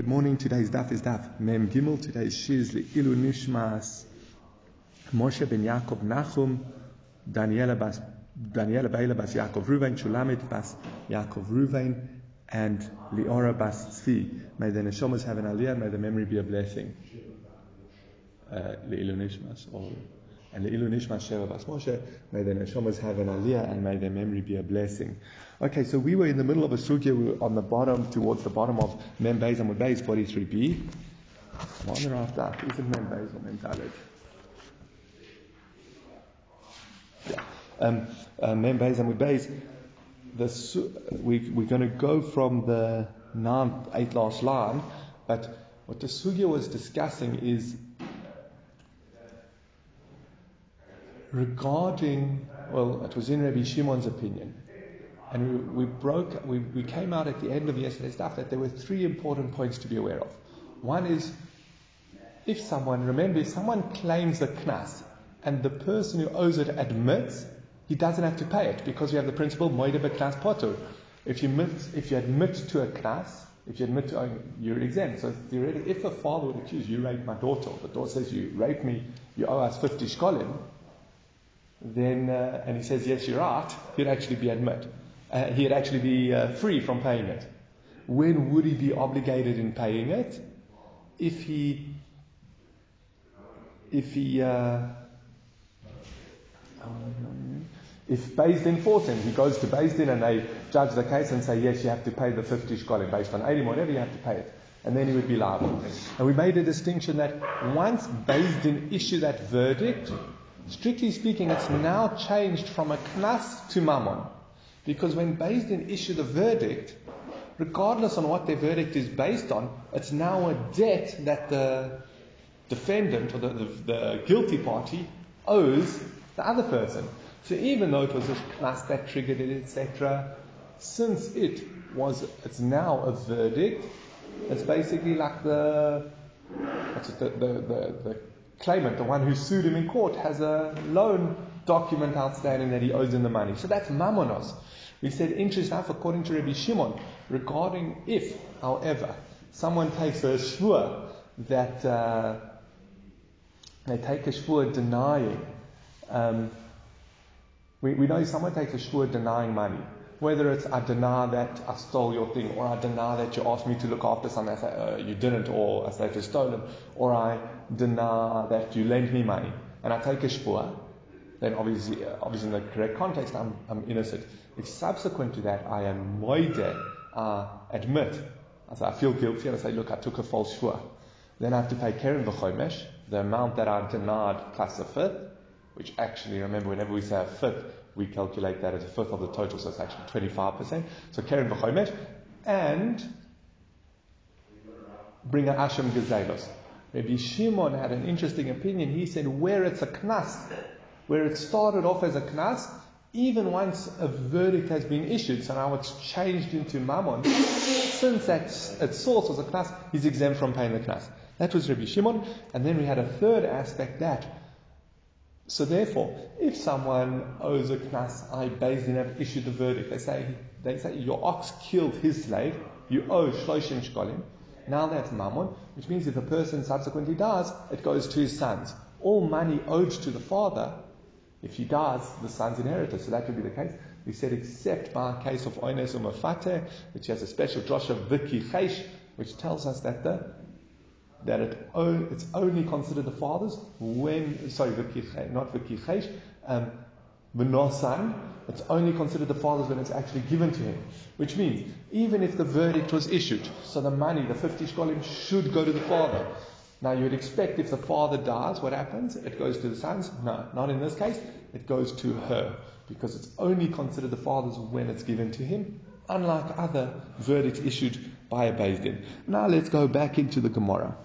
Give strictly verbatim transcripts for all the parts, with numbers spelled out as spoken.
Good morning. Today's daf is daf Mem Gimel. Today's shir is Le'ilu Nishmas Moshe ben Yaakov Nachum Daniela bas Daniela Beila bas Yaakov Ruvain Shulamit bas Yaakov Ruvain and Liora bas Tzvi. May the neshamas have an aliyah. May the memory be a blessing. Le'ilu Nishmas or and Le'ilu Nishmas Sheva bas Moshe. May the neshamas have an aliyah and may their memory be a blessing. Okay, so we were in the middle of a sugya. We were on the bottom, towards the bottom of Membeiz and Mubeiz, forty-three b. I'm on the right after. Is it Membeiz or Memdalet? Yeah. Um, uh, Membeiz and Mubeiz. The su- we, we're going to go from the ninth, eighth last line. But what the sugya was discussing is regarding, well, it was in Rabbi Shimon's opinion. And we, we broke, we, we came out at the end of yesterday's daf that there were three important points to be aware of. One is, if someone, remember, if someone claims a knas and the person who owes it admits, he doesn't have to pay it because we have the principle, moide b'knas potur. If you admit, if you admit to a knas, if you admit to owing, you're exempt. So theoretically, if a father would accuse you, raped my daughter, the daughter says you raped me, you owe us fifty shkolim, then, uh, and he says, yes, you're right, he'd actually be admit. Uh, he'd actually be uh, free from paying it. When would he be obligated in paying it? If he, if he, uh, if Beis Din force him, he goes to Beis Din and they judge the case and say, yes, you have to pay the fifty shkolim based on eighty, whatever, you have to pay it. And then he would be liable. And we made a distinction that once Beis Din issue that verdict, strictly speaking, it's now changed from a knas to mammon. Because when Beis Din issue the verdict, regardless on what their verdict is based on, it's now a debt that the defendant or the, the, the guilty party owes the other person. So even though it was a knas that triggered it, et cetera, since it was, it's now a verdict, it's basically like the, what's it, the, the, the, the claimant, the one who sued him in court, has a loan document outstanding that he owes in the money. So that's mamonos. We said, interest enough, according to Rabbi Shimon, regarding if, however, someone takes a shvua, that uh, they take a shvua denying. Um, we, we know someone takes a shvua denying money. Whether it's, I deny that I stole your thing, or I deny that you asked me to look after something, I say, uh, you didn't, or I say it was stolen, or I deny that you lent me money, and I take a shvua, then obviously, uh, obviously in the correct context, I'm, I'm innocent. If subsequent to that, I am moide, uh, admit, as I feel guilty, and I say, look, I took a false shvua, then I have to pay keren b'chomesh, the amount that I denied plus a fifth, which actually, remember, whenever we say a fifth, we calculate that as a fifth of the total, so it's actually twenty-five percent. So keren b'chomesh, and bring a asham gezelos. Rabbi Shimon had an interesting opinion. He said, where it's a knas, where it started off as a knas, even once a verdict has been issued, so now it's changed into mammon, since that its source was a knas, he's exempt from paying the knas. That was Rabbi Shimon. And then we had a third aspect that, so therefore, if someone owes a knas, I Beis Din have issued the verdict. They say, they say your ox killed his slave, you owe shloshim shkolim. Now that's mammon, which means if the person subsequently dies, it goes to his sons. All money owed to the father, if he dies, the son's inheritor. So that would be the case. We said except by a case of oines u'mefate, which has a special Joshua Viki Chesh, which tells us that the that it o- it's only considered the father's when sorry vekicheh not vekicheh um mezonas. It's only considered the father's when it's actually given to him. Which means even if the verdict was issued, so the money, the fifty shkolim, should go to the father. Now you would expect if the father dies, what happens? It goes to the sons? No, not in this case. It goes to her, because it's only considered the father's when it's given to him, unlike other verdicts issued by a Beis Din. Now let's go back into the Gemara.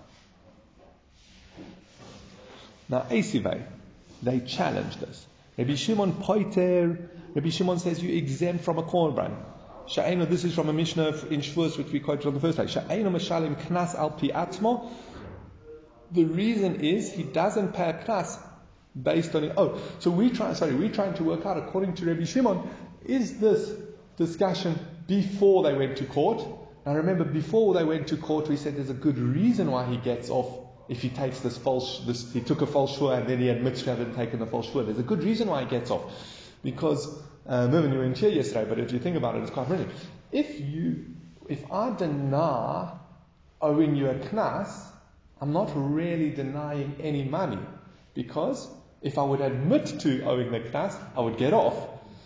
Now Eisivay, they challenged this. Rabbi Shimon Poiter, Rabbi Shimon says you exempt from a korban. Sha'eno, this is from a Mishnah in Shvuas, which we quoted on the first day. Sha'eno meshalim knas al pi atmo. The reason is he doesn't pay a knas based on it. Oh, so we try. Sorry, we're trying to work out, according to Rabbi Shimon, is this discussion before they went to court, Now remember, before they went to court, we said there's a good reason why he gets off if he takes this false, this, he took a false shvua and then he admits to having taken the false shvua. There's a good reason why he gets off. Because, uh, Mervyn, you weren't here yesterday, but if you think about it, it's quite brilliant. If you, if I deny owing you a knas, I'm not really denying any money. Because if I would admit to owing the knas, I would get off.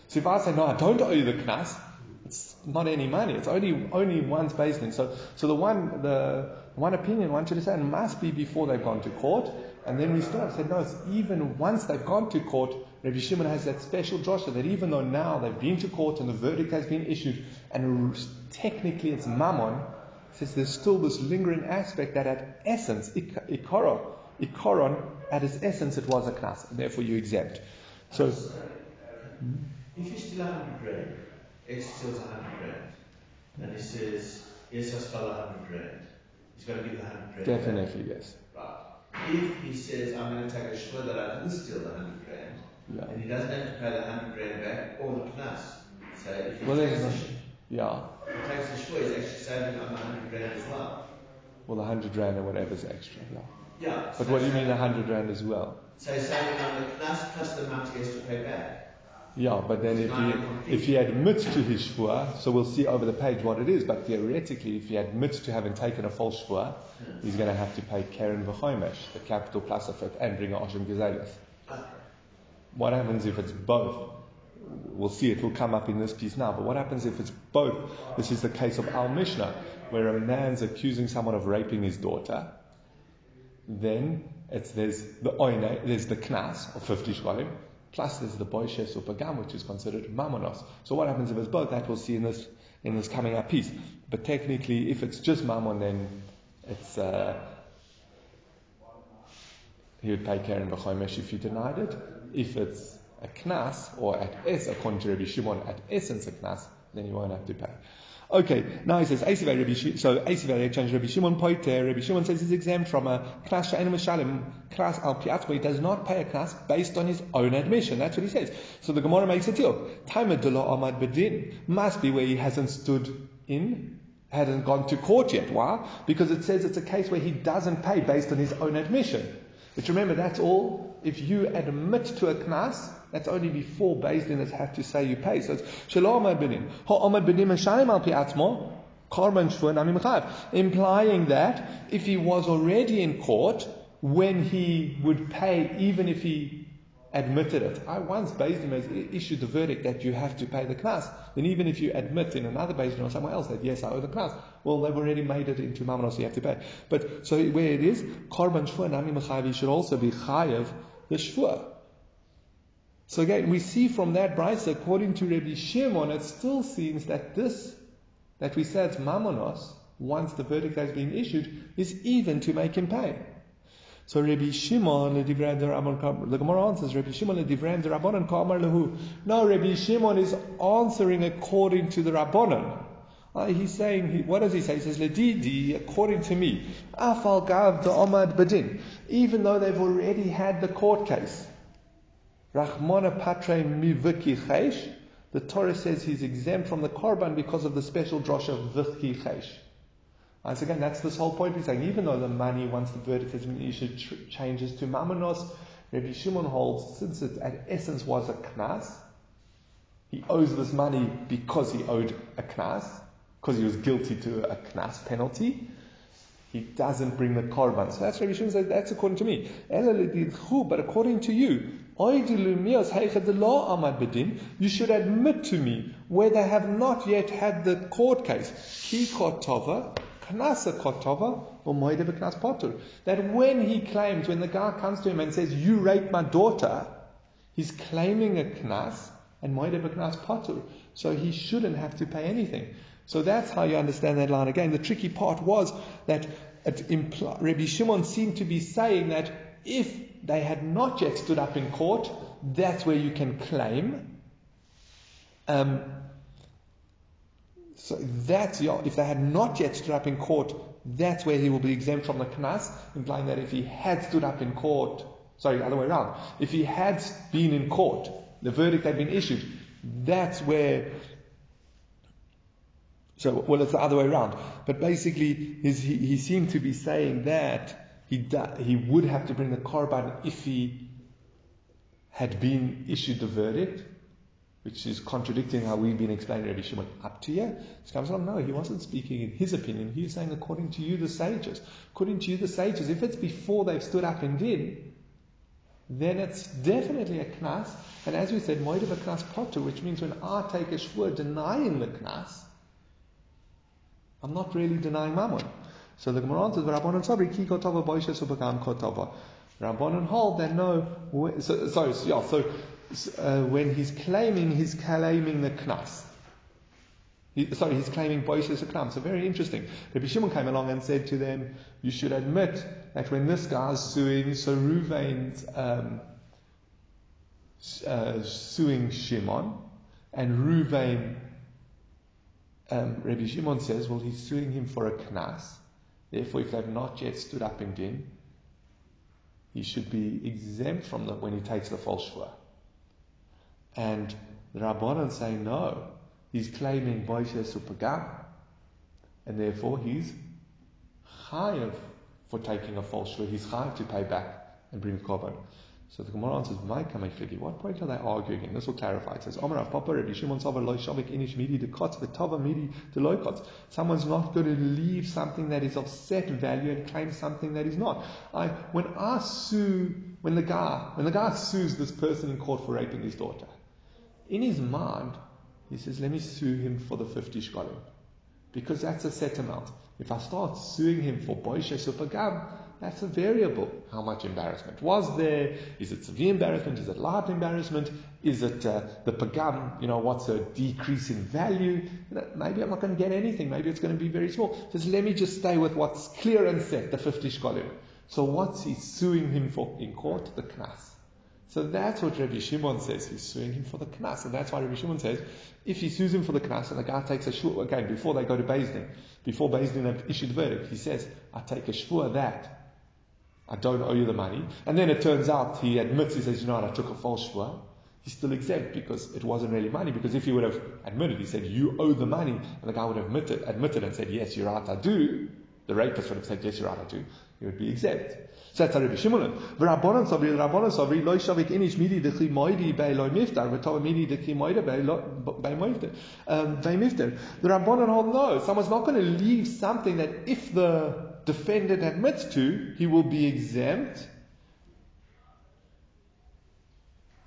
So if I say, no, I don't owe you the knas, it's not any money. It's only only one's Beis Din. So so the one the one opinion one should have said must be before they've gone to court. And then we still have said no, it's even once they've gone to court, Rabbi Shimon has that special drosha that even though now they've been to court and the verdict has been issued and technically it's mammon, says there's still this lingering aspect that at essence, ikoron, ikoron, at its essence it was a knas, and therefore you exempt. So if you still have a grade, it's still one hundred grand. And he says, yes, I stole one hundred grand. He's going to give the one hundred grand. Definitely, back. Yes. Right. If he says, I'm going to take a shvua that I didn't steal the one hundred grand, yeah. And he doesn't have to pay the one hundred grand back, or the knas. So if he, well, takes, the, yeah. If he takes the shvua, he's actually saving on the one hundred grand as well. Well, the one hundred grand or whatever is extra, yeah. Yeah. But so what do you mean the one hundred grand as well? So he's saving on the knas plus the amount he has to pay back. Yeah, but then if he if he admits to his shvua, so we'll see over the page what it is, but theoretically, if he admits to having taken a false shvua, he's going to have to pay keren b'chomesh, the capital plus of it, and bring an Oshem Gezelis. What happens if it's both? We'll see, it will come up in this piece now, but what happens if it's both? This is the case of our Mishnah, where a man's accusing someone of raping his daughter, then it's there's the oine, there's the knas of fifty shkalim, plus there's the Boisheh Supegah, which is considered mamonos. So what happens if it's both? That we'll see in this in this coming up piece. But technically, if it's just mammon, then it's uh, he would pay keren b'chomesh if you denied it. If it's a knas, or at es, according to Rabbi Shimon, at essence a knas, then you won't have to pay. Okay, now he says, so Asivay changed Rabbi Shimon Poite. Rabbi Shimon says he's exempt from a knas she'eino mishalem, knas al pi atzmo. He does not pay a knas based on his own admission. That's what he says. So the Gemara makes a deal. Taima de lo amad bedin, must be where he hasn't stood in, hadn't gone to court yet. Why? Because it says it's a case where he doesn't pay based on his own admission. Which remember, that's all. If you admit to a knas, that's only before Beis Din has had to say you pay. So it's Shalom Adbenim. Ho Omad Benim Hashalim Al Pi Atmo, Korban Shvua Namim Chayav. Implying that if he was already in court, when he would pay, even if he admitted it. I once Beis Din has issued the verdict that you have to pay the knas. Then even if you admit in another Beis Din or somewhere else that yes, I owe the knas, well, they've already made it into mamonos, so you have to pay. But so where it is, Korban Shvua Namim Chayav, he should also be Chayav the shvua. So again, we see from that brisa, according to Rabbi Shimon, it still seems that this, that we said mamonos, once the verdict has been issued, is even to make him pay. So Rabbi Shimon, the Gemara answers, Rabbi Shimon ledivreim derabbanan ka'amar lehu. No, Rabbi Shimon is answering according to the Rabbanan. Uh, he's saying, he, what does he say? He says, Ledidi, according to me, Afal Gav the Omad Badin, even though they've already had the court case. Rahmana Patre mi Viki Chesh, the Torah says he's exempt from the korban because of the special drosha of Viki Chesh. Once again, that's this whole point. We're saying, even though the money, once the verdict has been issued, tr- changes to Mamonos, Rabbi Shimon holds, since it at essence was a knas, he owes this money because he owed a knas, because he was guilty to a knas penalty, he doesn't bring the korban. So that's Rabbi Shimon says, that's according to me. But according to you, you should admit to me where they have not yet had the court case. That when he claims, when the guy comes to him and says, you raped my daughter, he's claiming a knas and moedev a knas potur. So he shouldn't have to pay anything. So that's how you understand that line. Again, the tricky part was that it impl- Rabbi Shimon seemed to be saying that if they had not yet stood up in court, that's where you can claim. Um, so that's your, if they had not yet stood up in court, that's where he will be exempt from the knas, implying that if he had stood up in court, sorry, the other way around, if he had been in court, the verdict had been issued, that's where So, well, it's the other way around. But basically, his, he, he seemed to be saying that he da, he would have to bring the korban if he had been issued the verdict, which is contradicting how we've been explaining Rabbi Shimon up to here. It comes along, no, he wasn't speaking in his opinion. He was saying, according to you, the sages. According to you, the sages. If it's before they've stood up and did, then it's definitely a knas. And as we said, moed of a knas potur, which means when I take a shvua denying the knas, I'm not really denying mammon. So the Gemara answers, Rabbanon Sabri, Ki Kotova, Boisheh Supegah, Kotova. Rabbanon hold that no. So, so, yeah, so uh, when he's claiming, he's claiming the knas. He, sorry, he's claiming Boisheh Supegah. So very interesting. Rabbi Shimon came along and said to them, you should admit that when this guy's suing, Saruvein's um, uh, suing Shimon, and Ruvain. Um, Rabbi Shimon says, well, he's suing him for a knas. Therefore, if they've not yet stood up in din, he should be exempt from them when he takes the false shvua. And the Rabbanan say, no, he's claiming Boisheh Supegah, and therefore he's chayav for taking a false shvua. He's chayav to pay back and bring a korban. So the Gemara answers, my kamei fligi. What point are they arguing? And this will clarify. It says, Amarav Papa, Rabbi Shimon Sava, Lo Shavik, Inish Midi, Dekotz, Vetava, Midi, Deloikotz. Someone's not going to leave something that is of set value and claim something that is not. I, when I sue, when the guy, when the guy sues this person in court for raping his daughter, in his mind, he says, let me sue him for the fifty shkolim. Because that's a set amount. If I start suing him for Boisheh Supegah, that's a variable. How much embarrassment was there? Is it severe embarrassment? Is it light embarrassment? Is it uh, the pgam? You know, what's a decrease in value? You know, maybe I'm not going to get anything. Maybe it's going to be very small. Just let me just stay with what's clear and set, the fifty shkolim. So what's he suing him for in court? The knas. So that's what Rabbi Shimon says. He's suing him for the knas. And that's why Rabbi Shimon says, if he sues him for the knas, and the guy takes a shvua, again, before they go to Beis Din, before Beis Din have issued the verdict, he says, I take a shvua that I don't owe you the money. And then it turns out he admits, he says, you know what, I took a false shvua. He's still exempt because it wasn't really money. Because if he would have admitted, he said, you owe the money, and the guy would have admitted, admitted and said, yes, you're right, I do. The rapist would have said, yes, you're right, I do. He would be exempt. So that's Rabbi Shimon. V'Rabbanan Savri, Rabbanan Savri, Lo Shavik Inish Midi Dechi Moidi Bei Lo Miftar, V'Tov Midi Dechi Moida Bei Miftar. Bei Miftar. The Rabbanan hold no. Someone's not going to leave something that if the defendant admits to, he will be exempt.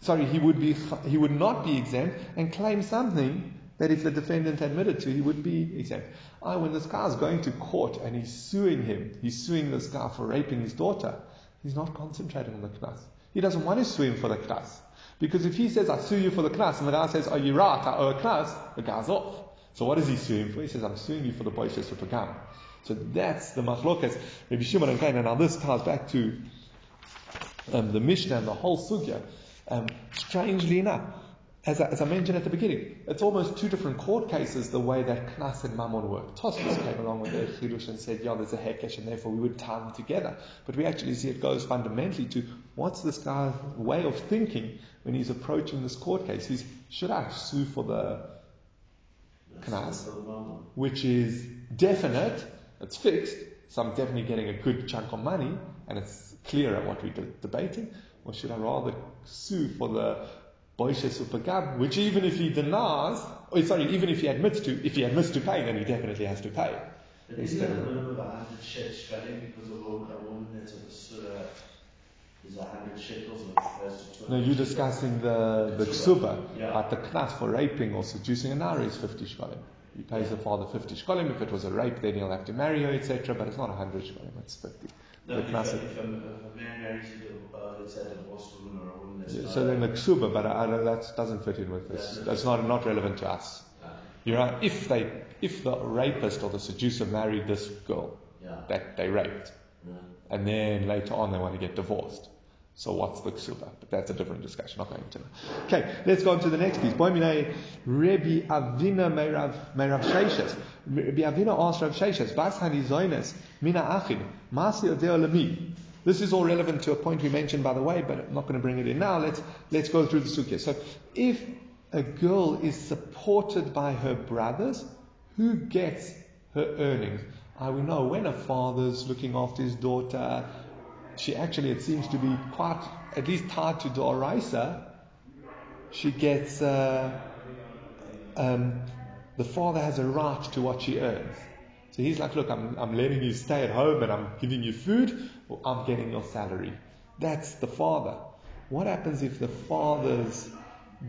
Sorry, he would be he would not be exempt and claim something that if the defendant admitted to, he would be exempt. I, when this guy is going to court and he's suing him, he's suing this guy for raping his daughter, he's not concentrating on the knas. He doesn't want to sue him for the knas. Because if he says, I sue you for the knas, and the guy says, oh, you're right, I owe a knas, the guy's off. So what is he suing for? He says, I'm suing you for the Boisheh Supegah. So that's the machlokas. Rabbi Shimon and Kain. And now this ties back to um, the Mishnah and the whole sugya. Um, strangely enough, as I, as I mentioned at the beginning, it's almost two different court cases the way that knas and mammon work. Tosfos came along with their chidush and said, yeah, there's a hekesh and therefore we would tie them together. But we actually see it goes fundamentally to what's this guy's way of thinking when he's approaching this court case. He's, should I sue for the knas, which is definite, it's fixed, so I'm definitely getting a good chunk of money, and it's clear at what we're de- debating, or should I rather sue for the Boisheh Supegah, which even if he denies, or sorry, even if he admits to, if he admits to pay, then he definitely has to pay. But instead of a minimum of one hundred shekel, because a woman that's on the surah is one hundred shekels and opposed to two hundred. No, you're discussing the, the ksuba, yeah. Like the knas for raping or seducing a nari is fifty shekel. He pays the father fifty shkolim. If it was a rape, then he'll have to marry her, et cetera. But it's not one hundred shkolim, it's fifty. No, if, I, if, a, if a man marries a, uh, let's say a divorced woman or a woman that's yeah, so then the ksuba, but I, I, that doesn't fit in with this. That's, that's not not relevant to us. No. You're right. If they, if the rapist or the seducer married this girl yeah. that they raped, yeah. and then later on they want to get divorced. So what's the ksuba? But that's a different discussion. Not going into that. Okay, let's go on to the next piece. Boimine Rebi Avina may Rav Shesha. Rebi Avina asked Rav Shesha, Bas Hanizoines, Mina Achin, Masi Odeo Lemi. This is all relevant to a point we mentioned, by the way, but I'm not going to bring it in now. Let's let's go through the sugya. So if a girl is supported by her brothers, Who gets her earnings? I will know when a father's looking after his daughter. She actually, it seems to be quite, at least tied to Doraisa. She gets, uh, um, the father has a right to what she earns. So he's like, look, I'm, I'm letting you stay at home and I'm giving you food, or I'm getting your salary. That's the father. What happens if the father's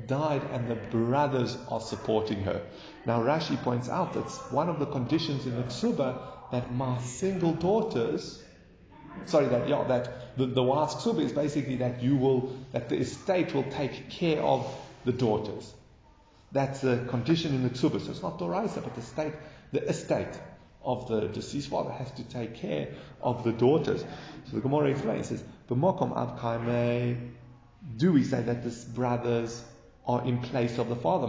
died and the brothers are supporting her? Now Rashi points out that's one of the conditions in the ksuba, that my single daughters, sorry, that yeah, that the, the wife's ksuba is basically that you will, that the estate will take care of the daughters. That's a condition in the ksuba. So it's not Doraisa, but the estate, the estate of the deceased father has to take care of the daughters. So the Gemara explains, says, "B'mokom ad kaimei." Do we say that the brothers are in place of the father?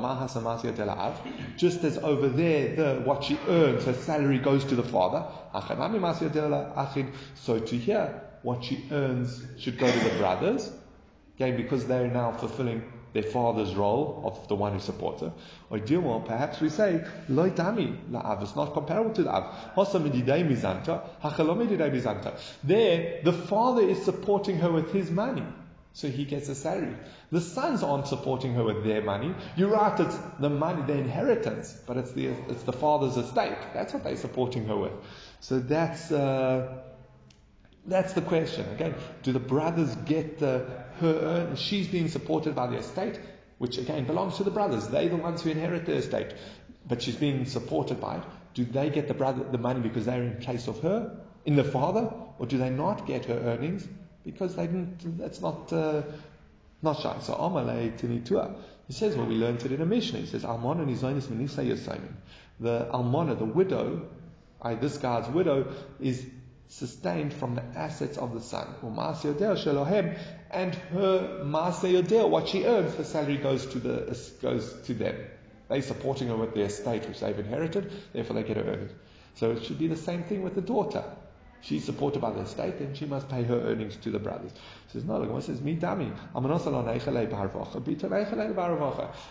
Just as over there, the what she earns, her salary goes to the father. So to here, what she earns should go to the brothers, okay, because they are now fulfilling their father's role of the one who supports her. Or perhaps we say, Lo dami la'av, it's not comparable to the av. There, the father is supporting her with his money, so he gets a salary. The sons aren't supporting her with their money. You're right, it's the money, the inheritance, but it's the it's the father's estate. That's what they're supporting her with. So that's uh, that's the question. Again, do the brothers get the, her? Earn, she's being supported by the estate, which again belongs to the brothers. They're the ones who inherit the estate, but she's being supported by it. Do they get the brother the money because they're in place of her, in the father, or do they not get her earnings? Because they didn't, that's not, uh, not shy. So, Amalei Tinitua. He says, well, we learned it in a Mishnah. He says, Almona and Izonis Menisa Yosemin. The Almona, the widow, I, this guy's widow, is sustained from the assets of the son. And her Maaseh Yodel, what she earns, her salary goes to the goes to them. They're supporting her with their estate, which they've inherited, therefore they get her earnings. So, it should be the same thing with the daughter. She's supported by the estate, and she must pay her earnings to the brothers. Says no, look, says me dami.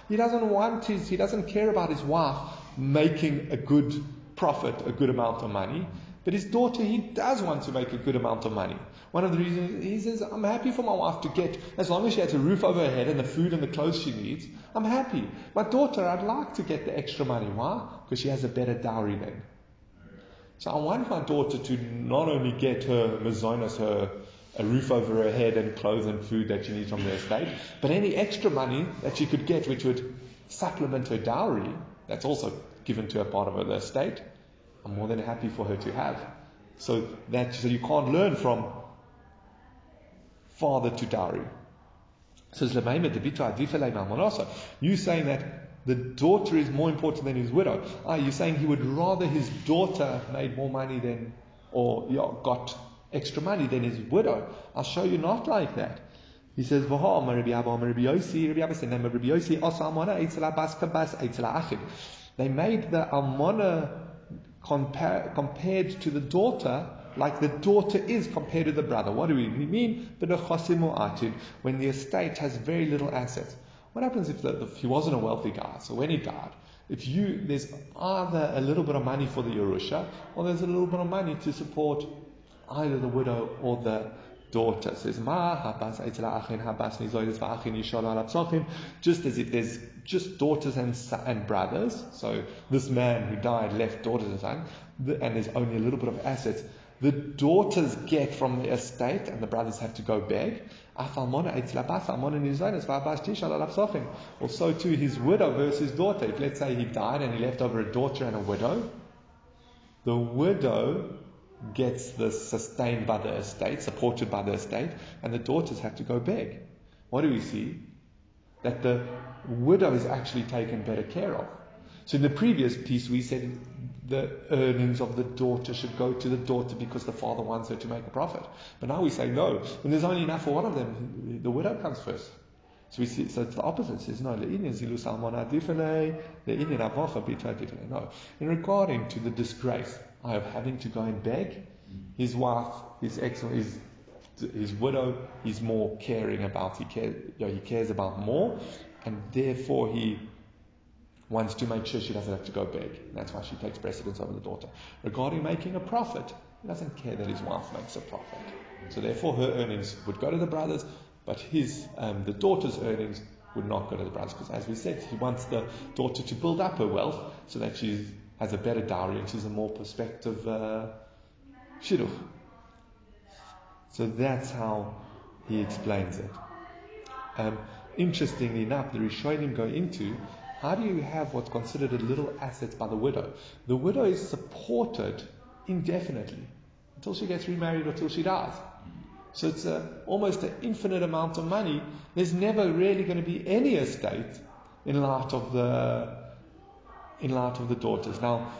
He doesn't want his, he doesn't care about his wife making a good profit, a good amount of money. But his daughter, he does want to make a good amount of money. One of the reasons he says, I'm happy for my wife to get, as long as she has a roof over her head and the food and the clothes she needs, I'm happy. My daughter, I'd like to get the extra money. Why? Because she has a better dowry then. So I want my daughter to not only get her mezonas, her a roof over her head and clothes and food that she needs from the estate, but any extra money that she could get, which would supplement her dowry, that's also given to her part of her estate, I'm more than happy for her to have. So that so you can't learn from father to dowry. So you saying that the daughter is more important than his widow. Ah, you're saying he would rather his daughter made more money than, or yeah, got extra money than his widow. I'll show you not like that. He says, they made the almona compar- compared to the daughter, like the daughter is compared to the brother. What do we mean? When the estate has very little assets. What happens if, the, if he wasn't a wealthy guy? So when he died, if you there's either a little bit of money for the Yerusha, or there's a little bit of money to support either the widow or the daughter. It says, Ma habas eitla achin habas nizoydes va'achin yishol alab sochim. Just as if there's just daughters and and brothers. So this man who died left daughters and son, and there's only a little bit of assets. The daughters get from the estate, and the brothers have to go beg. Also too, his widow versus daughter. If let's say he died and he left over a daughter and a widow, the widow gets the sustained by the estate, supported by the estate, and the daughters have to go beg. What do we see? That the widow is actually taken better care of. So in the previous piece we said the earnings of the daughter should go to the daughter because the father wants her to make a profit. But now we say no. When there's only enough for one of them, the widow comes first. So we see, so it's the opposite. It says no. No. In regarding to the disgrace of having to go and beg, his wife, his ex, his his widow, he's more caring about. He cares, you know, he cares about more, and therefore he wants to make sure she doesn't have to go beg. That's why she takes precedence over the daughter. Regarding making a profit, he doesn't care that his wife makes a profit. So therefore her earnings would go to the brothers, but his, um, the daughter's earnings would not go to the brothers, because as we said, he wants the daughter to build up her wealth so that she has a better dowry and she's a more prospective uh, shidduch. So that's how he explains it. Um, interestingly enough, the Rishonim go into, how do you have what's considered a little assets by the widow? The widow is supported indefinitely until she gets remarried or till she dies. So it's a, almost an infinite amount of money. There's never really going to be any estate in light of the in light of the daughters. Now,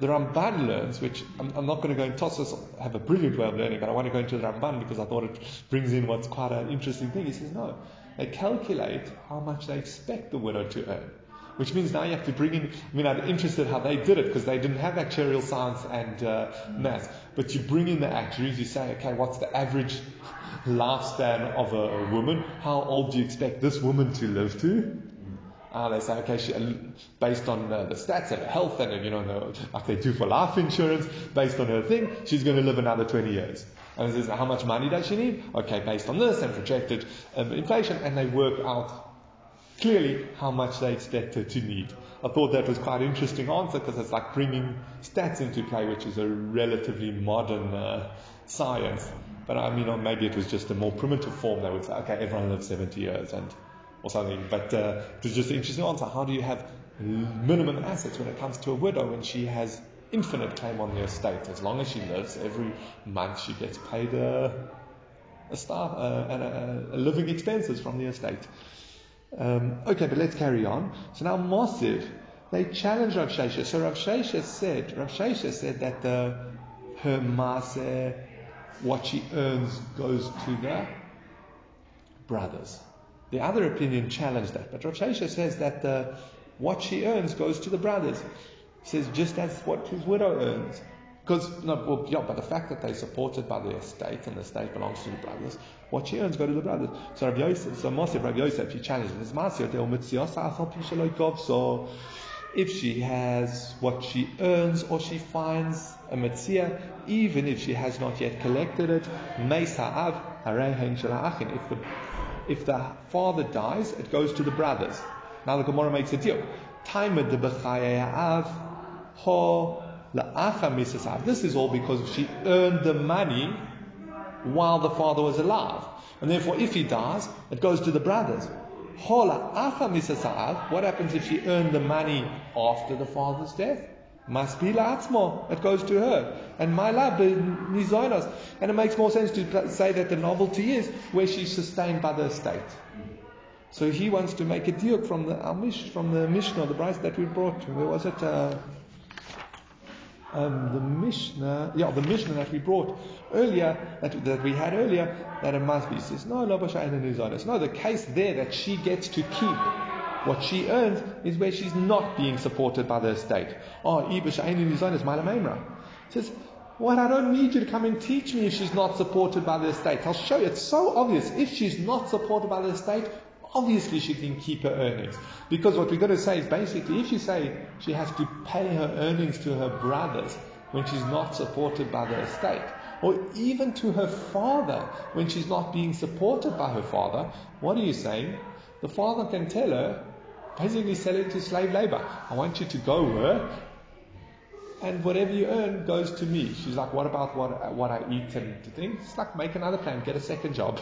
the Ramban learns, which I'm, I'm not going to go into. Tosfos have a brilliant way of learning, but I want to go into the Ramban because I thought it brings in what's quite an interesting thing. He says no, they calculate how much they expect the widow to earn. Which means now you have to bring in, I mean, I'm interested how they did it, because they didn't have actuarial science and uh, maths. But you bring in the actuaries, you say, okay, what's the average lifespan of a, a woman? How old do you expect this woman to live to? Uh, they say, okay, she, based on uh, the stats and her health and, you know, the, like they do for life insurance, based on her thing, she's going to live another twenty years. And this is how much money does she need? Okay, based on this and projected um, inflation, and they work out clearly how much they expect her to need. I thought that was quite an interesting answer, because it's like bringing stats into play, which is a relatively modern uh, science. But I mean, or maybe it was just a more primitive form. They would say, okay, everyone lives seventy years and or something. But uh, it was just an interesting answer. How do you have minimum assets when it comes to a widow when she has infinite claim on the estate? As long as she lives, every month she gets paid a, a, star, uh, a, a, a living expenses from the estate. Um, okay, but let's carry on. So now Mosif, they challenged Rav Shesha. So Rav Shesha said, Rav Shesha said that the, her maaseh, what she earns, goes to the brothers. The other opinion challenged that, but Rav Shesha says that the, what she earns goes to the brothers. He says just as what his widow earns, because no, well, yeah, but the fact that they're supported by the estate and the estate belongs to the brothers, what she earns go to the brothers. So Rav Yosef, so Moshe, Rav Yosef, he challenged him. So if she has what she earns or she finds a mitzia, even if she has not yet collected it, if the if the father dies, it goes to the brothers. Now the Gemara makes a deal. This is all because she earned the money while the father was alive. And therefore, if he dies, it goes to the brothers. What happens if she earned the money after the father's death? Must be la'atzmo. It goes to her. And my love, mezonas. And it makes more sense to say that the novelty is where she's sustained by the estate. So he wants to make a deal from the Amish, from the Mishnah, the price that we brought. Where was it? Uh, Um, the Mishnah, yeah, the Mishnah that we brought earlier, that that we had earlier, that it must be. It says no, no, the case there that she gets to keep what she earns is where she's not being supported by the estate. Oh, says, what? I don't need you to come and teach me if she's not supported by the estate. I'll show you. It's so obvious. If she's not supported by the estate, obviously she can keep her earnings. Because what we're going to say is basically, if you say she has to pay her earnings to her brothers when she's not supported by the estate, or even to her father when she's not being supported by her father, what are you saying? The father can tell her, basically sell it to slave labor. I want you to go work, and whatever you earn goes to me. She's like, what about what, what I eat and things? It's like, make another plan, get a second job.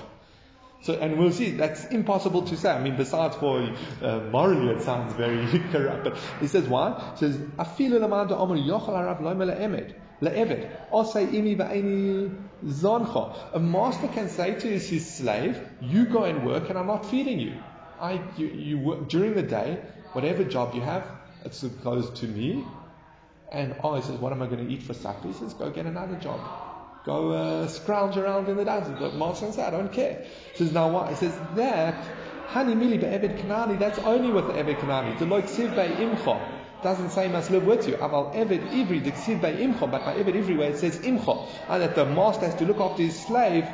So, and we'll see, that's impossible to say. I mean, besides for uh, morally, it sounds very corrupt. But he says, why? He says, a master can say to his slave, you go and work and I'm not feeding you. I, you, you work during the day, whatever job you have, it goes to me. And oh, he says, what am I going to eat for supper? He says, go get another job. Go uh, scrounge around in the dungeon. The master says, I don't care. He says, now what? He says, that, Hani Mili be'Eved Kanani, that's only with the Eved Kanani. The Lord Siv Bei Imcho doesn't say must live with you. Aval Eved Ivri, the Siv Bei Imcho, but by Eved Ivri, where it says Imcho, and that the master has to look after his slave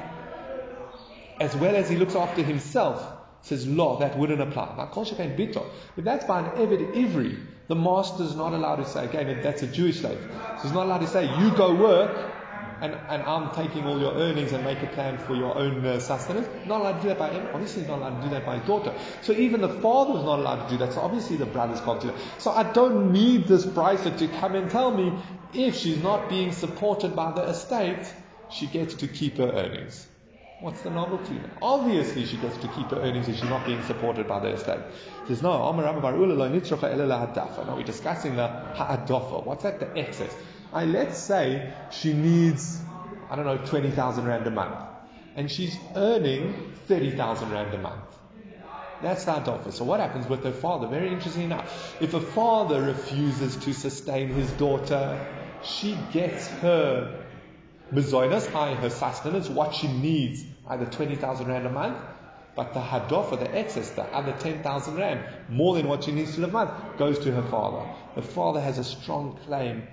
as well as he looks after himself. says, lo, that wouldn't apply. If that's by an Eved Ivri, the master's not allowed to say, okay, that's a Jewish slave. So he's not allowed to say, you go work, and, and I'm taking all your earnings and make a plan for your own uh, sustenance. Not allowed to do that by him. Obviously he's not allowed to do that by his daughter. So even the father was not allowed to do that. So obviously the brothers can't do that. So I don't need this brisa to come and tell me if she's not being supported by the estate, she gets to keep her earnings. What's the novelty? Obviously she gets to keep her earnings if she's not being supported by the estate. She says, no, now we're discussing the ha'adofa. What's that? The excess. I Let's say she needs, I don't know, twenty thousand rand a month. And she's earning thirty thousand rand a month. That's the ha'adofa. So what happens with her father? Very interesting enough. If a father refuses to sustain his daughter, she gets her mezonas, her sustenance, what she needs, either twenty thousand rand a month, but the hadofa, the excess, the other ten thousand rand, more than what she needs to live a month, goes to her father. The father has a strong claim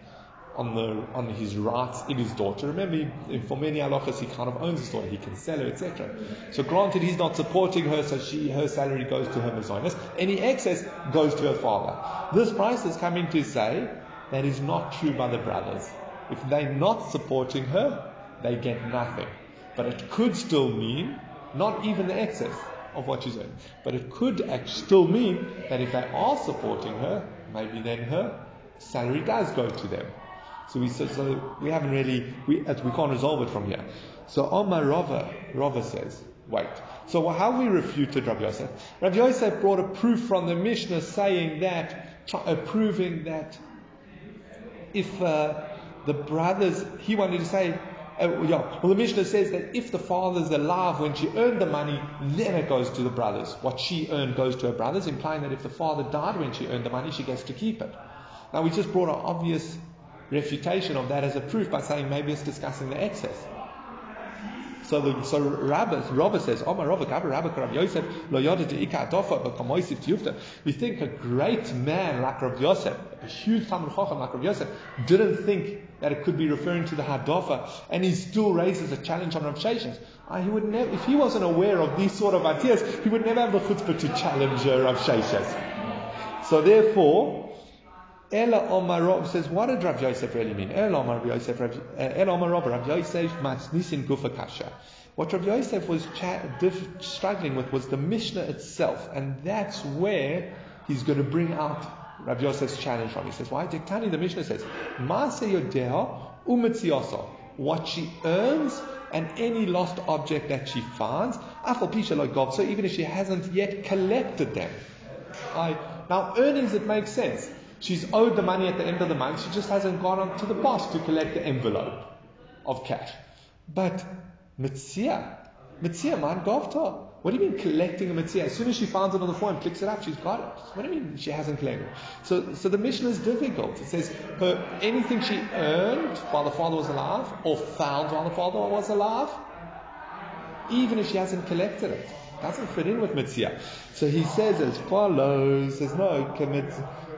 on the on his rights in his daughter. Remember, he, for many halachas, he kind of owns his daughter, he can sell her, et cetera. So granted, he's not supporting her, so she her salary goes to her mezonas. Any excess goes to her father. This price is coming to say that is not true by the brothers. If they're not supporting her, they get nothing. But it could still mean, not even the excess of what she's earning, but it could still mean that if they are supporting her, maybe then her salary does go to them. So we so, so we haven't really, we we can't resolve it from here. So Omar Rava, Rava says, wait. So how we refuted Rav Yosef? Rav Yosef brought a proof from the Mishnah saying that, proving that if... Uh, The brothers, he wanted to say, uh, yeah, well, the Mishnah says that if the father's alive when she earned the money, then it goes to the brothers. What she earned goes to her brothers, implying that if the father died when she earned the money, she gets to keep it. Now, we just brought an obvious refutation of that as a proof by saying maybe it's discussing the excess. So the, so Rabbi, Rabbi says, Omar Rabbi, Rabbi, Rabbi Yosef, Lo Yoda de Ika Adofa, Bakamoisif Yufta. We think a great man like Rabbi Yosef, a huge Talmud Chacham like Rabbi Yosef, didn't think that it could be referring to the Hadofa, and he still raises a challenge on Rav Shesha. Uh, he would never, if he wasn't aware of these sort of ideas, he would never have the chutzpah to challenge uh, Rav Shesha. So therefore, Ela Omar Rob says, what did Rav Yosef really mean? Ela Omar Rav Yosef, Ela Omar Rob, Rav Yosef, Masnisin Gufa Kasha. What Rav Yosef was cha- diff- struggling with was the Mishnah itself, and that's where he's going to bring out Rav Yosef's challenge from. He says, why? Diktani, the Mishnah says, Maaseh Yodeha Umetziyoso, what she earns and any lost object that she finds, Afal Pisha Lo Gov, so even if she hasn't yet collected them. I, now, earnings, it makes sense. She's owed the money at the end of the month, she just hasn't gone on to the boss to collect the envelope of cash. But, Mitzia, Mitzia Man Govta. What do you mean collecting a mitzvah? As soon as she finds it on the form, clicks it up, she's got it. What do you mean she hasn't collected it? So, so the Mishnah is difficult. It says her, anything she earned while the father was alive, or found while the father was alive, even if she hasn't collected it, doesn't fit in with mitzvah. So he says as follows, says no, commit.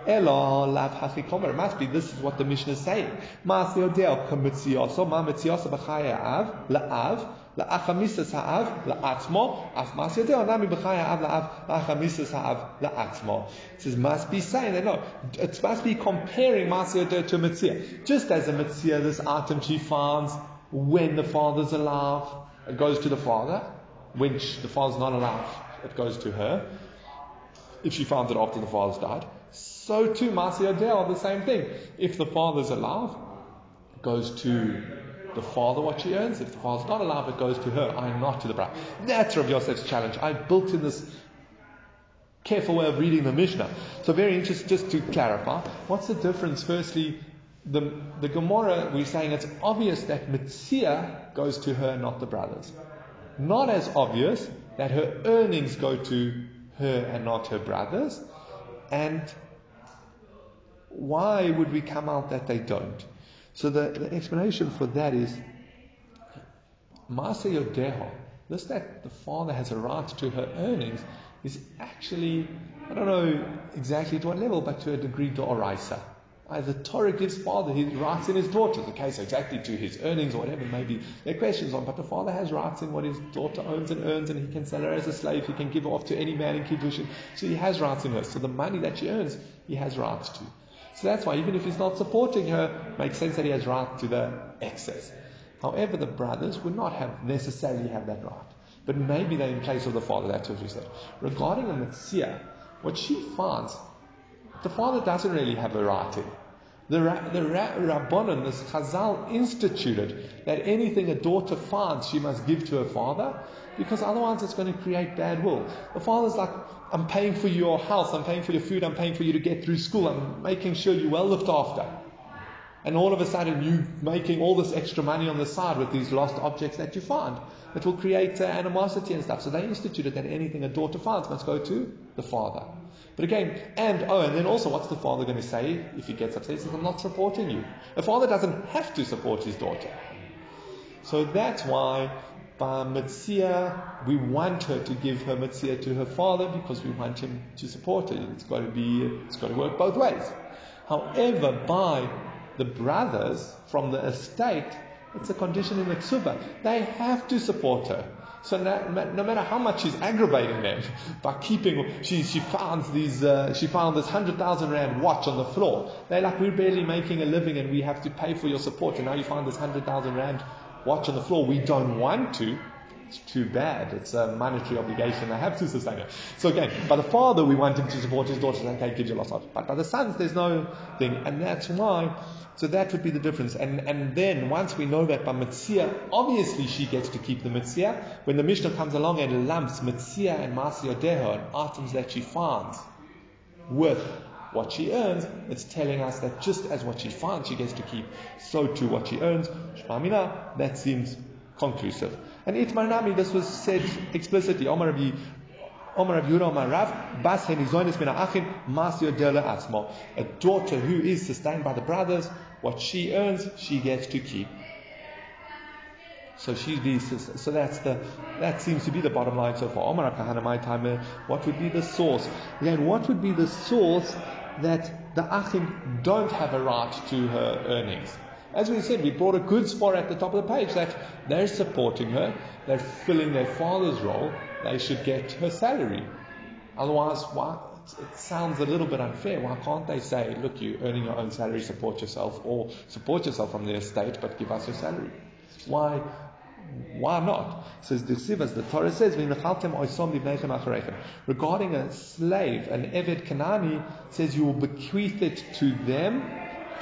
Ela lav hachikomer. It must be, this is what the Mishnah is saying. Maaseh odeo k'mitziyoso, ma mitziyoso b'chaya av, la'av, la'achamisas ha'av, la'atzmo, af maaseh odeo nami b'chaya av, la'av, la'achamisas ha'av, la'atzmo. It says, must be saying that, no, it must be comparing maaseh odeo to mitziyah. Just as a mitziyah, this item she finds when the father's alive, it goes to the father. When the father's not alive, it goes to her. If she found it after the father's died. So too, Maaseh Odeo, the same thing. If the father's alive, it goes to the father what she earns. If the father's not alive, it goes to her. I'm not to the bride. That's Rav Yosef's challenge. I built in this careful way of reading the Mishnah. So very interesting, just to clarify. What's the difference? Firstly, the, the Gemara, we're saying it's obvious that Mitzia goes to her, not the brothers. Not as obvious that her earnings go to her and not her brothers. And why would we come out that they don't? So the, the explanation for that is Maaseh Yodeho, this that the father has a right to her earnings is actually, I don't know exactly to what level, but to a degree Doraisa. Uh, the Torah gives father his rights in his daughters. Okay, so exactly to his earnings or whatever maybe there are questions on, but the father has rights in what his daughter owns and earns, and he can sell her as a slave, he can give her off to any man in Kiddush, so he has rights in her. So the money that she earns, he has rights to. So that's why even if he's not supporting her, it makes sense that he has rights to the excess. However, the brothers would not have necessarily have that right, but maybe they're in place of the father. That's what we said. Regarding the Metzia, what she finds, the father doesn't really have a right to. The, ra- the ra- Rabbonon, this Chazal, instituted that anything a daughter finds she must give to her father, because otherwise it's going to create bad will. The father's like, I'm paying for your house, I'm paying for your food, I'm paying for you to get through school, I'm making sure you're well looked after. And all of a sudden you making all this extra money on the side with these lost objects that you find. It will create uh, animosity and stuff. So they instituted that anything a daughter finds must go to the father. But again, and oh, and then also, what's the father going to say if he gets upset? He says, I'm not supporting you. The father doesn't have to support his daughter. So that's why by Metzia, we want her to give her Metzia to her father, because we want him to support her. It's got to be, it's got to work both ways. However, by the brothers from the estate, it's a condition in the ksuba. They have to support her. So no, no matter how much she's aggravating them by keeping, she she found these uh, she found this hundred thousand rand watch on the floor. They're like, we're barely making a living and we have to pay for your support. And now you find this hundred thousand rand watch on the floor. We don't want to. It's too bad. It's a monetary obligation. They have to sustain it. So again, by the father we want him to support his daughters. Okay, gives you a lot of. But by the sons there's no thing, and that's why. So that would be the difference. And and then once we know that by Metzia, obviously she gets to keep the Metzia. When the Mishnah comes along and lumps Metzia and Masio Deho and items that she finds with what she earns, it's telling us that just as what she finds she gets to keep, so too what she earns. Shmamina, that seems conclusive. And Itmarnami, this was said explicitly. Omar Rabbi Omar Rav Yehuda Omar Rav Bas Henizonis Min Ha'achim Masio Dele Asmo. A daughter who is sustained by the brothers, what she earns, she gets to keep. So she so that's the that seems to be the bottom line so far. Omar Kahana, my time. What would be the source? Again, what would be the source that the Achim don't have a right to her earnings? As we said, we brought a good spot at the top of the page that they're supporting her, they're filling their father's role, they should get her salary. Otherwise, why, it sounds a little bit unfair. Why can't they say, look, you're earning your own salary, support yourself, or support yourself from the estate, but give us your salary? Why Why not? It says, the Torah says, regarding a slave, an Eved Kanani, says you will bequeath it to them,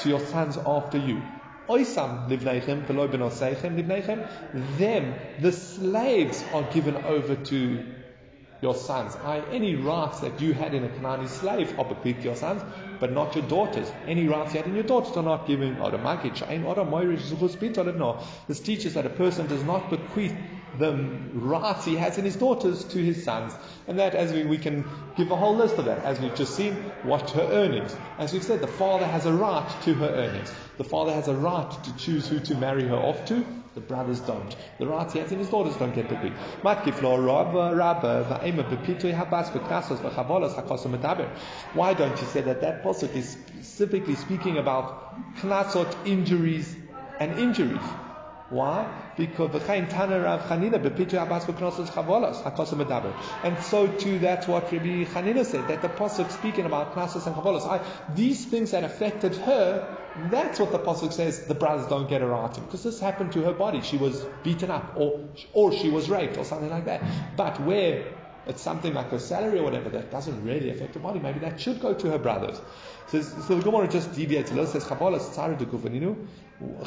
to your sons after you. Oisam livneichem v'lo b'noseichem livneichem. Them, the slaves, are given over to your sons. that is, any rights that you had in a Kanaani slave are bequeathed to your sons, but not your daughters. Any rights you had in your daughters are not given. This teaches that a person does not bequeath the rights he has in his daughters to his sons. And that, as we, we can give a whole list of that, as we've just seen, what her earnings. As we've said, the father has a right to her earnings. The father has a right to choose who to marry her off to. The brothers don't. The rights he has in his daughters don't get bequeathed. Why don't you say that that pasuk is specifically speaking about knasot injuries and injuries? Why? Because and so too, that's what Rabbi Hanina said, that the pasuk speaking about knasos and chavolos, I, these things that affected her, that's what the pasuk says the brothers don't get a right to, because this happened to her body. She was beaten up, or or she was raped, or something like that. But where it's something like her salary or whatever that doesn't really affect her body, maybe that should go to her brothers. So, so the Gemara just deviates a little. Says chavolos tzaru de guvaninu.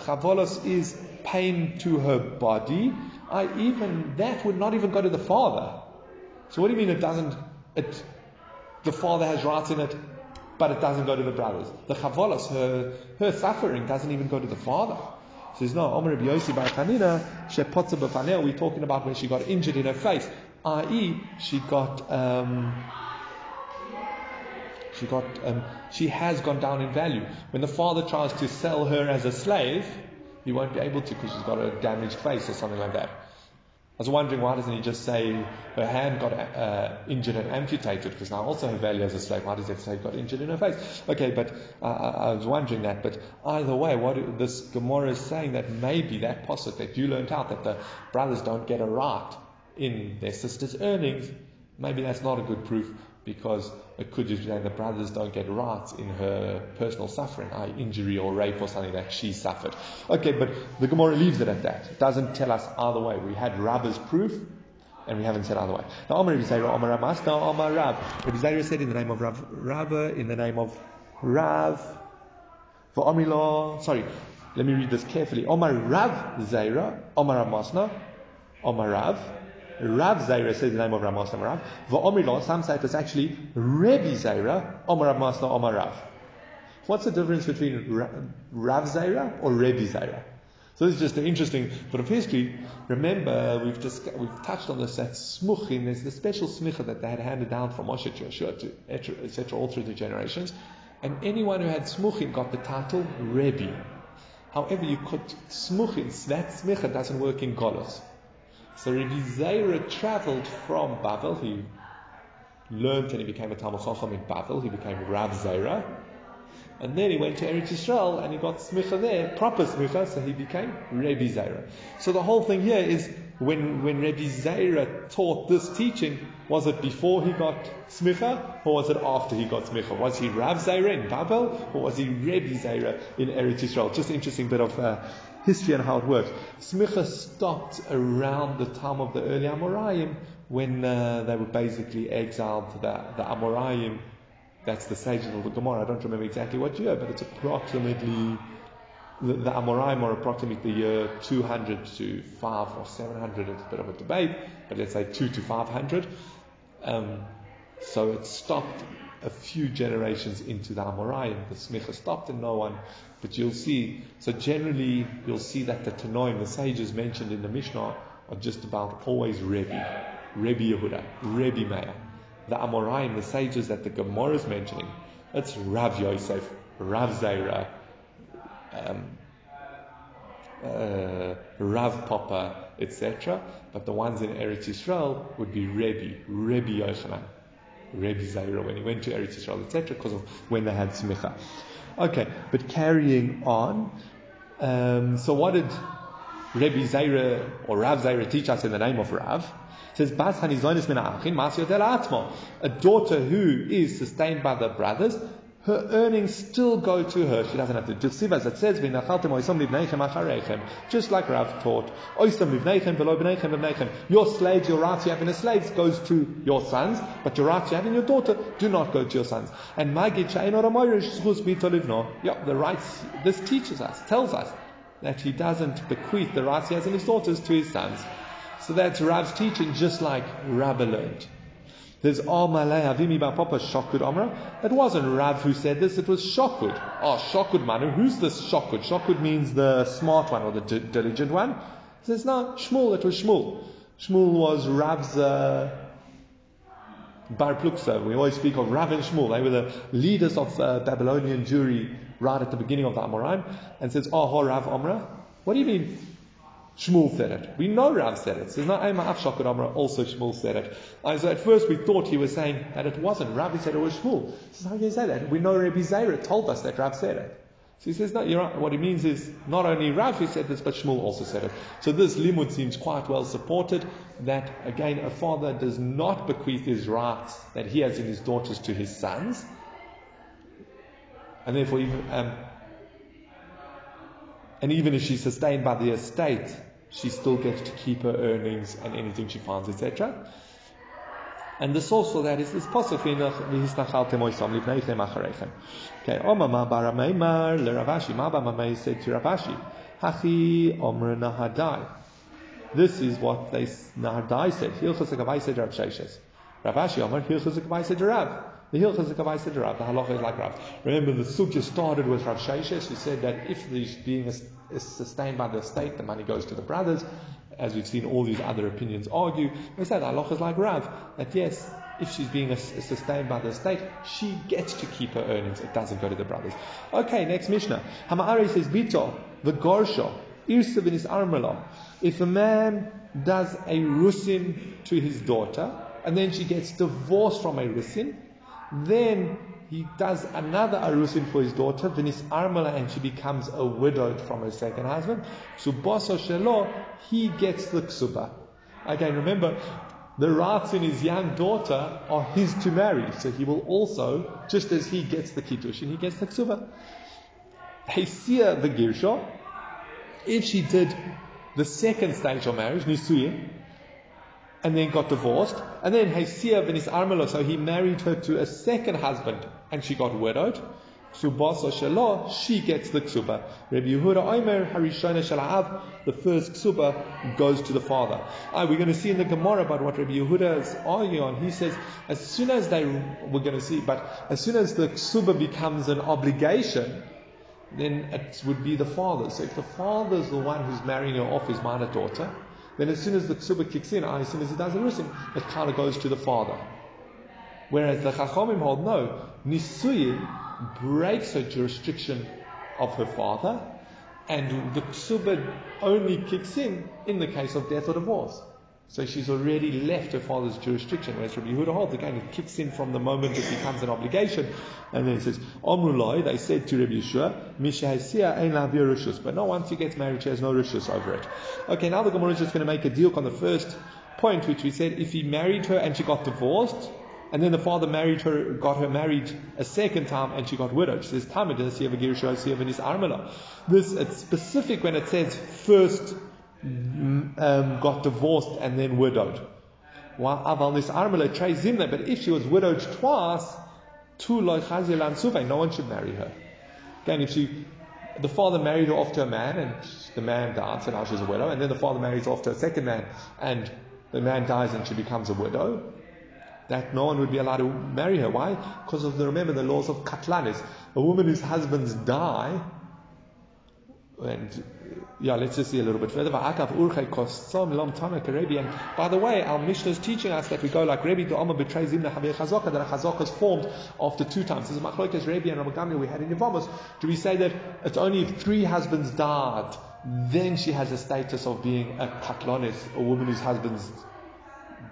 Chavolos is pain to her body. I even that would not even go to the father. So what do you mean it doesn't? It the father has rights in it, but it doesn't go to the brothers. The chavolos, her her suffering doesn't even go to the father. So there's no Omer Rabbi Yosef bar Chanina shepotza b'fanei. We're talking about when she got injured in her face. that is, she got um, she got um, she has gone down in value. When the father tries to sell her as a slave, he won't be able to because she's got a damaged face or something like that. was wondering, why doesn't he just say her hand got uh, injured and amputated? Because now also her value is a slave. Why does he have to say it got injured in her face? Okay, but uh, I was wondering that. But either way, what this Gemara is saying, that maybe that posset that you learned out, that the brothers don't get a right in their sister's earnings, maybe that's not a good proof, because it could just be that the brothers don't get rights in her personal suffering, that is injury or rape or something that she suffered. Okay, but the Gemara leaves it at that. It doesn't tell us either way. We had Rabba's proof, and we haven't said either way. Now, Amar Rebbi Zeira, Amar Rav Masna, Amar Rav. Rebbi Zeira said in the name of Rav, Rabba, in the name of Rav, for Amrila, sorry, let me read this carefully. Amar Rav Zeira, Amar Rav Masna, Amar Rav. Rav Zeira says the name of Rav Masna Rav. Va'omrila, some say it's actually Rebbi Zeira, Omar Rav Masna, Omar Rav. What's the difference between Rav Zeira or Rebbi Zeira? So this is just an interesting bit of history. Remember, we've just, we've touched on this, that Smuchin, there's the special smicha that they had handed down from Moshe to Yeshua to et cetera, all through the generations. And anyone who had Smuchin got the title Rebbi. However, you could, Smuchin, that smicha doesn't work in Golos. So Rebbi Zeira travelled from Babel. He learned and he became a Talmid Chacham in Babel. He became Rav Zeira. And then he went to Eretz Yisrael and he got smicha there, proper smicha, so he became Rebbi Zeira. So the whole thing here is, when, when Rebbi Zeira taught this teaching, was it before he got smicha or was it after he got smicha? Was he Rav Zeira in Babel or was he Rebbi Zeira in Eretz Yisrael? Just an interesting bit of... Uh, history and how it works. Smicha stopped around the time of the early Amoraim, when uh, they were basically exiled to the, the Amoraim. That's the sages of the Gemara. I don't remember exactly what year, but it's approximately the, the Amoraim are approximately the year two hundred to five or seven hundred. It's a bit of a debate, but let's say two to five hundred. Um, so it stopped a few generations into the Amoraim. The smicha stopped and no one... But you'll see, so generally you'll see that the Tanoim, the sages mentioned in the Mishnah, are just about always Rebbi, Rebbi Yehuda, Rebbi Meir. The Amoraim, the sages that the Gemara is mentioning, it's Rav Yosef, Rav Zeira, um, uh, Rav Papa, et cetera. But the ones in Eretz Yisrael would be Rebbi, Rebbi Yochanan, Rebbi Zeira when he went to Eretz Yisrael, et cetera, because of when they had smicha. Okay, but carrying on, um, so what did Rebbi Zeira or Rav Zeira teach us in the name of Rav? It says, Bas hanizonis min ha'achin ma'asyotel atmo. A daughter who is sustained by the brothers, her earnings still go to her. She doesn't have to. Dilsivas, it says, v'nachaltem oisam libneichem achareichem. Just like Rav taught, oisam libneichem v'lo b'neichem b'neichem. Your slaves, your rights you have in the slaves goes to your sons, but your rights you have in your daughter do not go to your sons. And magi chaynor amoyrish zchus b'tolivno. Yeah, the rights. This teaches us, tells us that he doesn't bequeath the rights he has in his daughters to his sons. So that's Rav's teaching, just like Rav learned. There's Amalei Avimi Bar Papa Shokud Amra. It wasn't Rav who said this, it was Shokud. Oh, Shokud Manu, who's this Shokud? Shokud means the smart one or the d- diligent one. He says, no, Shmuel, it was Shmuel. Shmuel was Rav's uh, Bar Pluksa. We always speak of Rav and Shmuel. They were the leaders of uh, Babylonian Jewry right at the beginning of the Amoraim. And says, oh, ho, Rav Amra. What do you mean? Shmuel said it. We know Rav said it. So it's not Ema Af Shokud Amra, also Shmuel said it. And so at first we thought he was saying that it wasn't Rav, he said it was Shmuel. He says, how can you say that? We know Rebbi Zeira told us that Rav said it. So he says, no, you're right. What he means is not only Rav who said this, but Shmuel also said it. So this limud seems quite well supported, that again a father does not bequeath his rights that he has in his daughters to his sons. And therefore even um, and even if she's sustained by the estate, she still gets to keep her earnings and anything she finds, et cetera. And the source for that is this pasuk in the Hisnachaltem Oisam Lifneichem Achareichem. Okay, Oma Ma Bara Meimar LeRavashi Ma Ba Mamei said to Ravashi, Hachi Omra Nahadai. This is what they Nahadai said. Hilchos Akavai said to Rav Shesha. Ravashi Omar Hilchos Akavai said to Rav. The Hilchos Akavai said to Rav. The halacha is like Rav. Remember, the sugya started with Rav Shesha. He said that if the being is is sustained by the state, the money goes to the brothers, as we've seen all these other opinions argue. They say the halacha is like Rav, that yes, if she's being sustained by the state, she gets to keep her earnings, it doesn't go to the brothers. Okay, next Mishnah. Hama'ari says, Bito, the Gorsha, If a man does a rusin to his daughter, and then she gets divorced from a rusin, then he does another arusin for his daughter, Vinis Armala, and she becomes a widowed from her second husband. Suboso Shelo, he gets the ksuba. Again, remember, the rights in his young daughter are his to marry, so he will also, just as he gets the kiddush, and he gets the ksuba. Hesia the girsha, if she did the second stage of marriage, nisuyin, and then got divorced, and then Hesia Vinis Armala, so he married her to a second husband, and she got widowed. Subasa Shalah, she gets the ksuba. Rabbi Yehuda Omer, Harishona Shala'av, the first ksuba goes to the father. Ah, we're going to see in the Gemara about what Rabbi Yehuda is arguing on. He says, as soon as they, we're going to see, but as soon as the ksuba becomes an obligation, then it would be the father. So if the father is the one who's marrying her off his minor daughter, then as soon as the ksuba kicks in, as soon as he does the rusin, it kind of goes to the father. Whereas the Chachamim hold, no, Nisuyin breaks her jurisdiction of her father, and the ksuba only kicks in in the case of death or divorce. So she's already left her father's jurisdiction, whereas Rabbi Yehuda holds, again, it kicks in from the moment it becomes an obligation. And then it says, Omruloi, they said to Rabbi Yeshua, Mishaisia ein lavi rishus. But no, once she gets married, she has no rishus over it. Okay, now the Gemara is just going to make a deal on the first point, which we said, if he married her and she got divorced, and then the father married her, got her married a second time, and she got widowed. She says, Tamid, does he have a girusha, does he have a nis armela? This, it's specific when it says, first um, got divorced and then widowed. Aval nis armela treis zimna, but if she was widowed twice, tu lo chazi lan suvei, no one should marry her. Again, if she, the father married her off to a man, and the man dies, and now she's a widow, and then the father marries off to a second man, and the man dies, and she becomes a widow, that no one would be allowed to marry her. Why? Because of the, remember, the laws of katlanis. A woman whose husbands die, and yeah, let's just see a little bit further. And by the way, our Mishnah is teaching us that we go like Rebbe, the Omer betrays him, that a chazaka is formed after two times. This is Machlokas Rebbe and Rabbi Gamliel we had in Yevamos. Do we say that it's only if three husbands died, then she has a status of being a katlanis, a woman whose husbands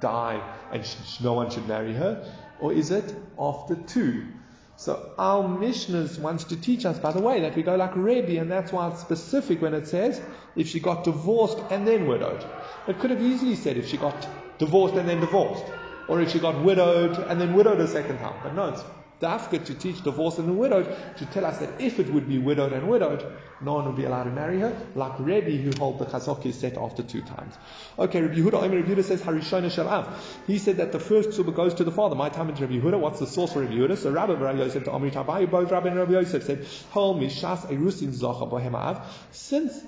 die and sh- no one should marry her, or is it after two? So our Mishnah wants to teach us, by the way, that we go like Rebbe, and that's why it's specific when it says if she got divorced and then widowed. It could have easily said if she got divorced and then divorced, or if she got widowed and then widowed a second time, but no, it's dafka to teach divorce and widowed to tell us that if it would be widowed and widowed, no one would be allowed to marry her, like Rebbe, who hold the chazaka is set after two times. Okay, Rabbi Yehuda, Omer Rabbi Yehuda says Harishona Shal'av. He said that the first ksuba goes to the father. My time is Rabbi Yehuda. What's the source for Rabbi Yehuda? So Rabbi Rabbi Yosef to Amri Tabayu, both Rabbi and Rabbi Yosef said, Hol mishas erusin zocha bohemaav. Since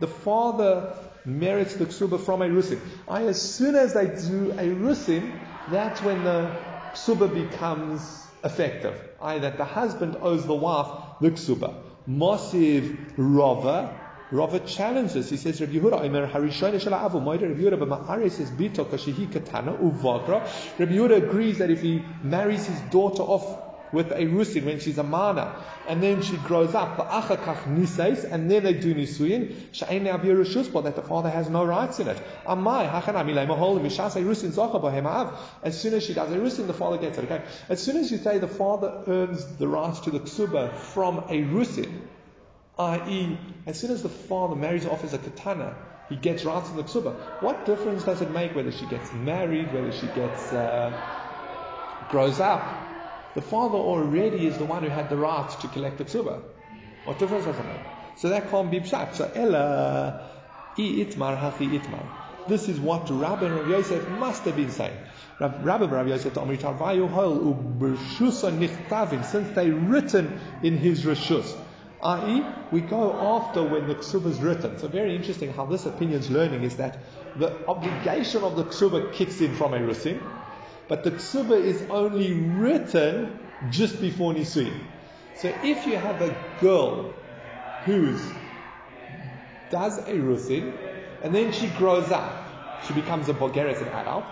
the father merits the ksuba from a rusin, I, as soon as they do a rusin, that's when the ksuba becomes effective, i.e. that the husband owes the wife the ksuba. Mosiv Rava, Rava challenges. He says, Rabbi Yehuda, Omer Harishona Shel Avu, Moed Rabbi Yehuda b'Ma'arei says Bito Kashihi Katana Uvagra. Rabbi Yehuda agrees that if he marries his daughter off with a rusin when she's a mana, and then she grows up, va'achakach niseis, and then they do nisuyin, she'ein le'aviya reshus, that the father has no rights in it. Amai hachanam ilay mahol mishas a rusin zocha bohem ha'av. As soon as she does a rusin, the father gets it. Okay. As soon as you say the father earns the rights to the ksuba from a rusin, that is, as soon as the father marries off as a katana, he gets rights in the ksuba. What difference does it make whether she gets married, whether she gets uh, grows up? The father already is the one who had the rights to collect the ksuba. What difference does it make? So that can't be pshat. So Ella I itmar hachi itmar. This is what Rabbi and Rav Yosef must have been saying. Rabbi and Rav Yosef to Amri Tarvayu hol u b'rshus nichtavin, since they written in his reshus. that is, we go after when the ksuba is written. So very interesting how this opinion's learning is that the obligation of the ksuba kicks in from a rusin, but the ksuba is only written just before nisuin. So if you have a girl who does a rusin, and then she grows up, she becomes a bogeres, an adult,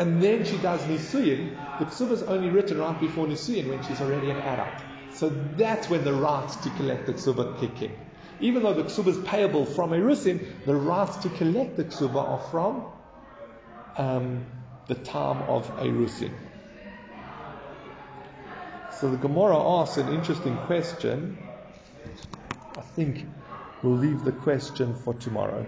and then she does nisuin, the ksuba is only written right before nisuin when she's already an adult. So that's when the rights to collect the ksuba kick in. Even though the ksuba is payable from Erusin, the rights to collect the ksuba are from um, the time of Erusin. So the Gemara asks an interesting question. I think we'll leave the question for tomorrow.